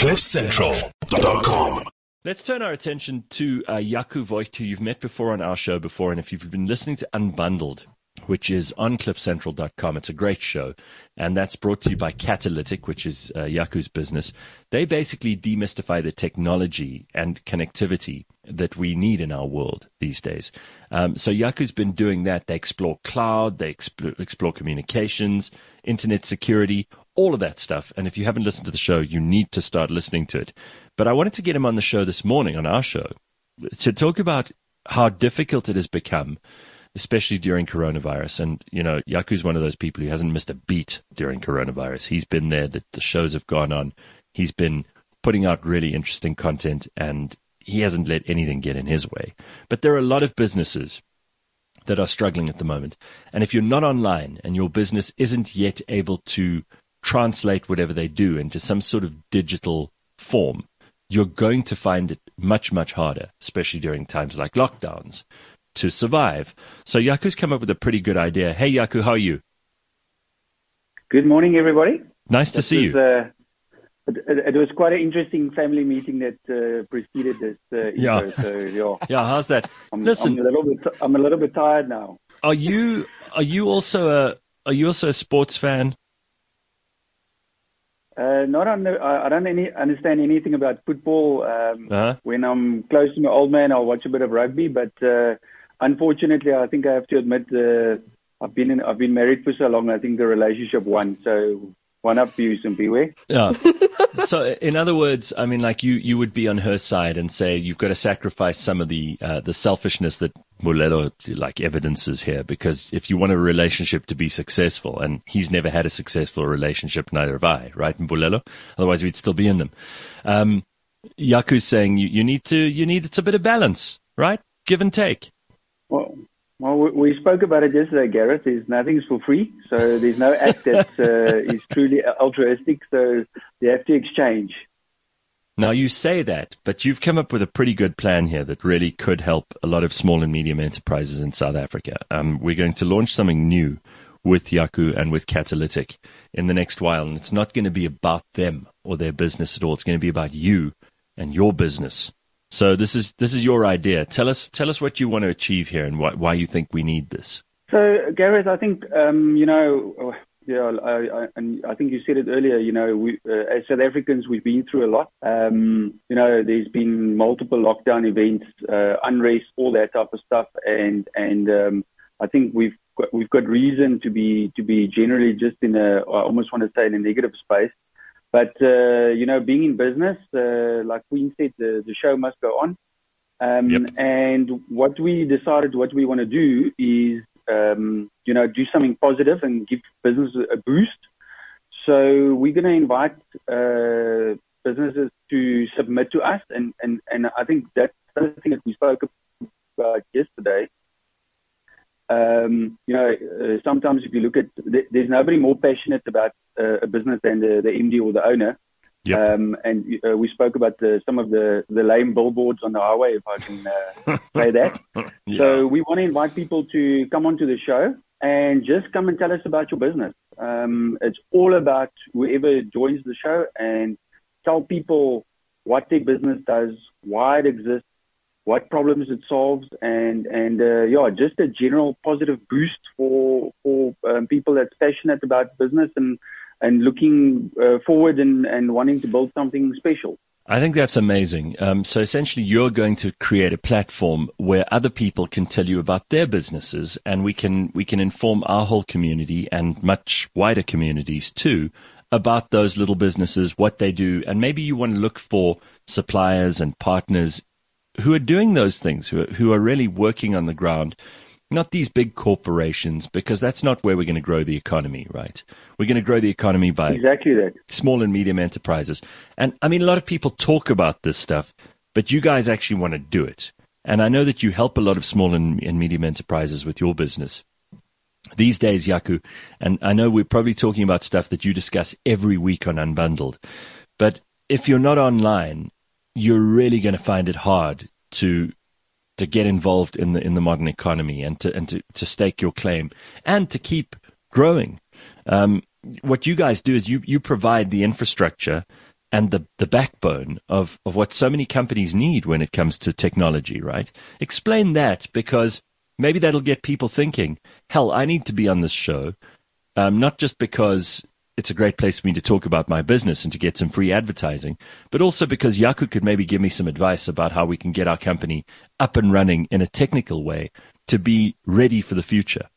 Cliffcentral.com. Let's turn our attention to Yaku Voigt, who you've met before on our show before, and if you've been listening to Unbundled, which is on cliffcentral.com, it's a great show, and that's brought to you by Catalytic, which is Yaku's business. They basically demystify the technology and connectivity that we need in our world these days. So Yaku's been doing that. They explore cloud, they explore communications, internet security, all of that stuff. And if you haven't listened to the show, you need to start listening to it. But I wanted to get him on the show this morning, on our show, to talk about how difficult it has become, especially during coronavirus. And, you know, Yaku's one of those people who hasn't missed a beat during coronavirus. He's been there, the shows have gone on. He's been putting out really interesting content, and he hasn't let anything get in his way. But there are a lot of businesses that are struggling at the moment. And if you're not online and your business isn't yet able to translate whatever they do into some sort of digital form, you're going to find it much, much harder, especially during times like lockdowns, to survive. So Yaku's come up with a pretty good idea. Hey, Yaku, how are you? Good morning, everybody. Nice to see you. It was quite an interesting family meeting that preceded this intro. So, how's that? Listen, I'm a little bit tired now. Are you also a sports fan? I don't understand anything about football. When I'm close to my old man, I'll watch a bit of rugby. But unfortunately, I think I have to admit, I've been married for so long. I think the relationship won. So one up for you, Simpiwe. Yeah. So in other words, I mean, like you would be on her side and say you've got to sacrifice some of the selfishness that Mulelo like evidences here, because if you want a relationship to be successful, and he's never had a successful relationship, neither have I, right, Mulelo? Otherwise, we'd still be in them. Yaku's saying you need it's a bit of balance, right? Give and take. Well, we spoke about it yesterday, Gareth. Nothing's for free, so there's no act that is truly altruistic, so you have to exchange. Now, you say that, but you've come up with a pretty good plan here that really could help a lot of small and medium enterprises in South Africa. We're going to launch something new with Yaku and with Catalytic in the next while, and it's not going to be about them or their business at all. It's going to be about you and your business. So this is your idea. Tell us what you want to achieve here and why you think we need this. So, Gareth, I think I think you said it earlier. You know, we, as South Africans, we've been through a lot. You know, there's been multiple lockdown events, unrest, all that type of stuff, and I think we've got reason to be generally just in a, I almost want to say, in a negative space. But, you know, being in business, like Queen said, the show must go on. Yep. And what we decided what we want to do is, you know, do something positive and give business a boost. So we're going to invite businesses to submit to us. And I think that's the thing that we spoke about yesterday. You know, sometimes if you look at, there's nobody more passionate about a business than the MD or the owner. Yep. And we spoke about some of the lame billboards on the highway, if I can say that. Yeah. So we want to invite people to come onto the show and just come and tell us about your business. It's all about whoever joins the show, and tell people what their business does, why it exists, what problems it solves, and just a general positive boost for people that's passionate about business and looking forward and wanting to build something special. I think that's amazing. So essentially, you're going to create a platform where other people can tell you about their businesses, and we can inform our whole community and much wider communities too about those little businesses, what they do, and maybe you want to look for suppliers and partners who are doing those things, who are really working on the ground, not these big corporations, because that's not where we're going to grow the economy, right? We're going to grow the economy by exactly that. Small and medium enterprises. And, I mean, a lot of people talk about this stuff, but you guys actually want to do it. And I know that you help a lot of small and medium enterprises with your business these days, Yaku, and I know we're probably talking about stuff that you discuss every week on Unbundled, but if you're not online, you're really going to find it hard to get involved in the modern economy and to stake your claim and to keep growing. What you guys do is you provide the infrastructure and the backbone of what so many companies need when it comes to technology, right? Explain that, because maybe that'll get people thinking, hell, I need to be on this show, not just because it's a great place for me to talk about my business and to get some free advertising, but also because Yaku could maybe give me some advice about how we can get our company up and running in a technical way to be ready for the future.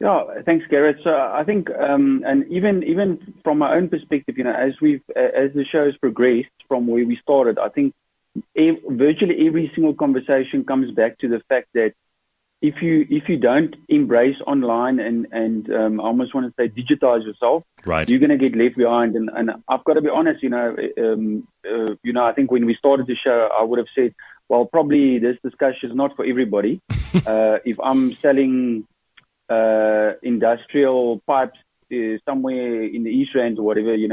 Yeah, thanks, Garrett. So I think, and even from my own perspective, you know, as the show has progressed from where we started, I think virtually every single conversation comes back to the fact that if you don't embrace online and I almost want to say digitize yourself, right, you're going to get left behind. And I've got to be honest, I think when we started the show, I would have said, well, probably this discussion is not for everybody. If I'm selling industrial pipes somewhere in the East Rand or whatever, it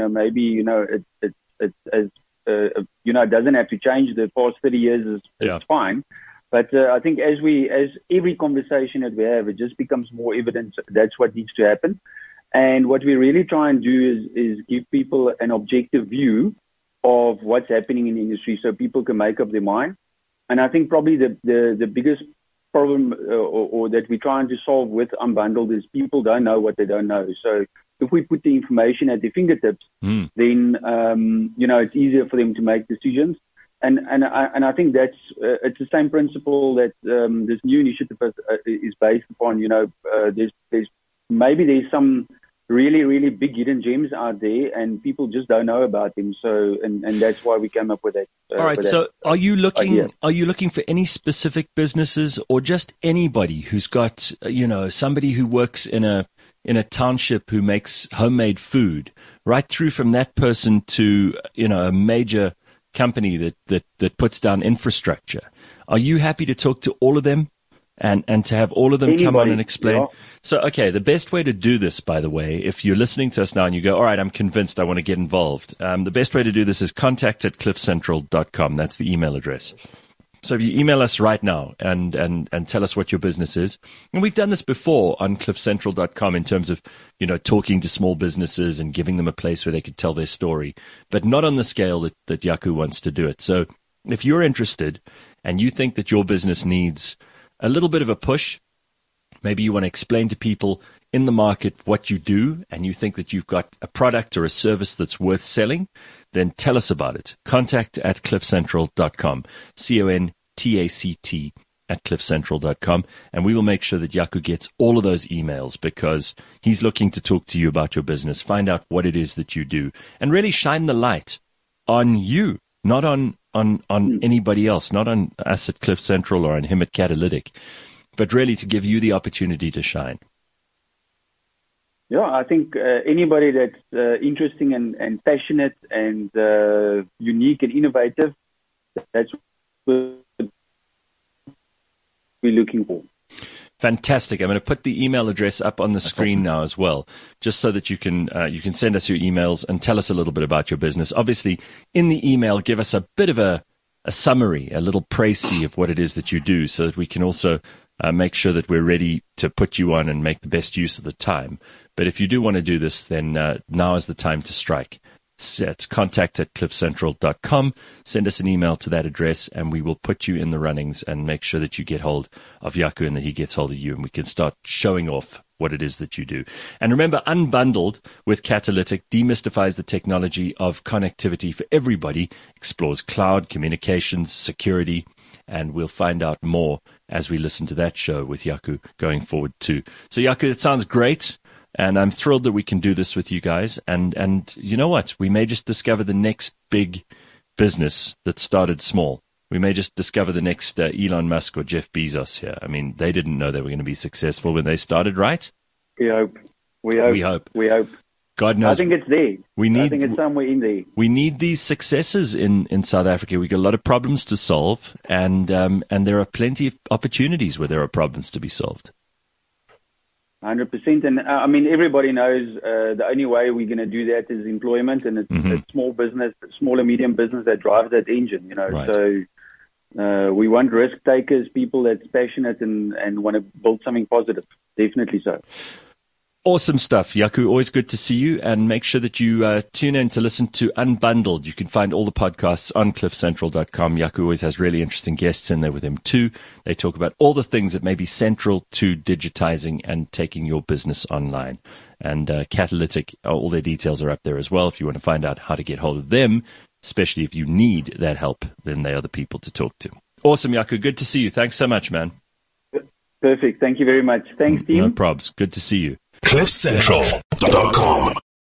doesn't have to change. The past 30 years is fine. But I think as every conversation that we have, it just becomes more evident that's what needs to happen. And what we really try and do is give people an objective view of what's happening in the industry, so people can make up their mind. And I think probably the biggest problem or that we're trying to solve with Unbundled is people don't know what they don't know. So if we put the information at their fingertips, then it's easier for them to make decisions. And I think that's it's the same principle that this new initiative is based upon. There's some really, really big hidden gems out there, and people just don't know about them. So, and that's why we came up with that. All right. So, are you looking for any specific businesses, or just anybody who's got, somebody who works in a township who makes homemade food, right through from that person to a major company that puts down infrastructure? Are you happy to talk to all of them? And to have all of them come on and explain. Yeah. So, okay, the best way to do this, by the way, if you're listening to us now and you go, all right, I'm convinced I want to get involved, the best way to do this is contact@cliffcentral.com. That's the email address. So if you email us right now and tell us what your business is, and we've done this before on cliffcentral.com in terms of, talking to small businesses and giving them a place where they could tell their story, but not on the scale that Yaku wants to do it. So if you're interested and you think that your business needs a little bit of a push, maybe you want to explain to people in the market what you do, and you think that you've got a product or a service that's worth selling, then tell us about it. Contact@cliffcentral.com, CONTACT @cliffcentral.com, and we will make sure that Yaku gets all of those emails, because he's looking to talk to you about your business, find out what it is that you do, and really shine the light on you, not on anybody else, not on us at Cliff Central or on him at Catalytic, but really to give you the opportunity to shine. Yeah, I think anybody that's interesting and passionate and unique and innovative, that's what we're looking for. Fantastic. I'm going to put the email address up on the screen now as well, just so that you can send us your emails and tell us a little bit about your business. Obviously, in the email, give us a bit of a summary, a little précis of what it is that you do, so that we can also make sure that we're ready to put you on and make the best use of the time. But if you do want to do this, then now is the time to strike. It's contact@cliffcentral.com. Send us an email to that address, and we will put you in the runnings and make sure that you get hold of Yaku and that he gets hold of you, and we can start showing off what it is that you do. And remember, Unbundled with Catalytic demystifies the technology of connectivity for everybody, explores cloud, communications, security, and we'll find out more as we listen to that show with Yaku going forward too. So Yaku, it sounds great. And I'm thrilled that we can do this with you guys. And you know what? We may just discover the next big business that started small. We may just discover the next Elon Musk or Jeff Bezos here. I mean, they didn't know they were going to be successful when they started, right? We hope. We hope. God knows. I think it's there. I think it's somewhere in there. We need these successes in South Africa. We've got a lot of problems to solve. And there are plenty of opportunities where there are problems to be solved. 100%. And I mean, everybody knows the only way we're going to do that is employment, and it's small business, small and medium business that drives that engine, Right. So we want risk takers, people that's passionate and want to build something positive. Definitely so. Awesome stuff, Yaku. Always good to see you, and make sure that you tune in to listen to Unbundled. You can find all the podcasts on Cliffcentral.com. Yaku always has really interesting guests in there with him too. They talk about all the things that may be central to digitizing and taking your business online. And Catalytic, all their details are up there as well. If you want to find out how to get hold of them, especially if you need that help, then they are the people to talk to. Awesome, Yaku. Good to see you. Thanks so much, man. Perfect. Thank you very much. Thanks, team. No probs. Good to see you. Cliffcentral.com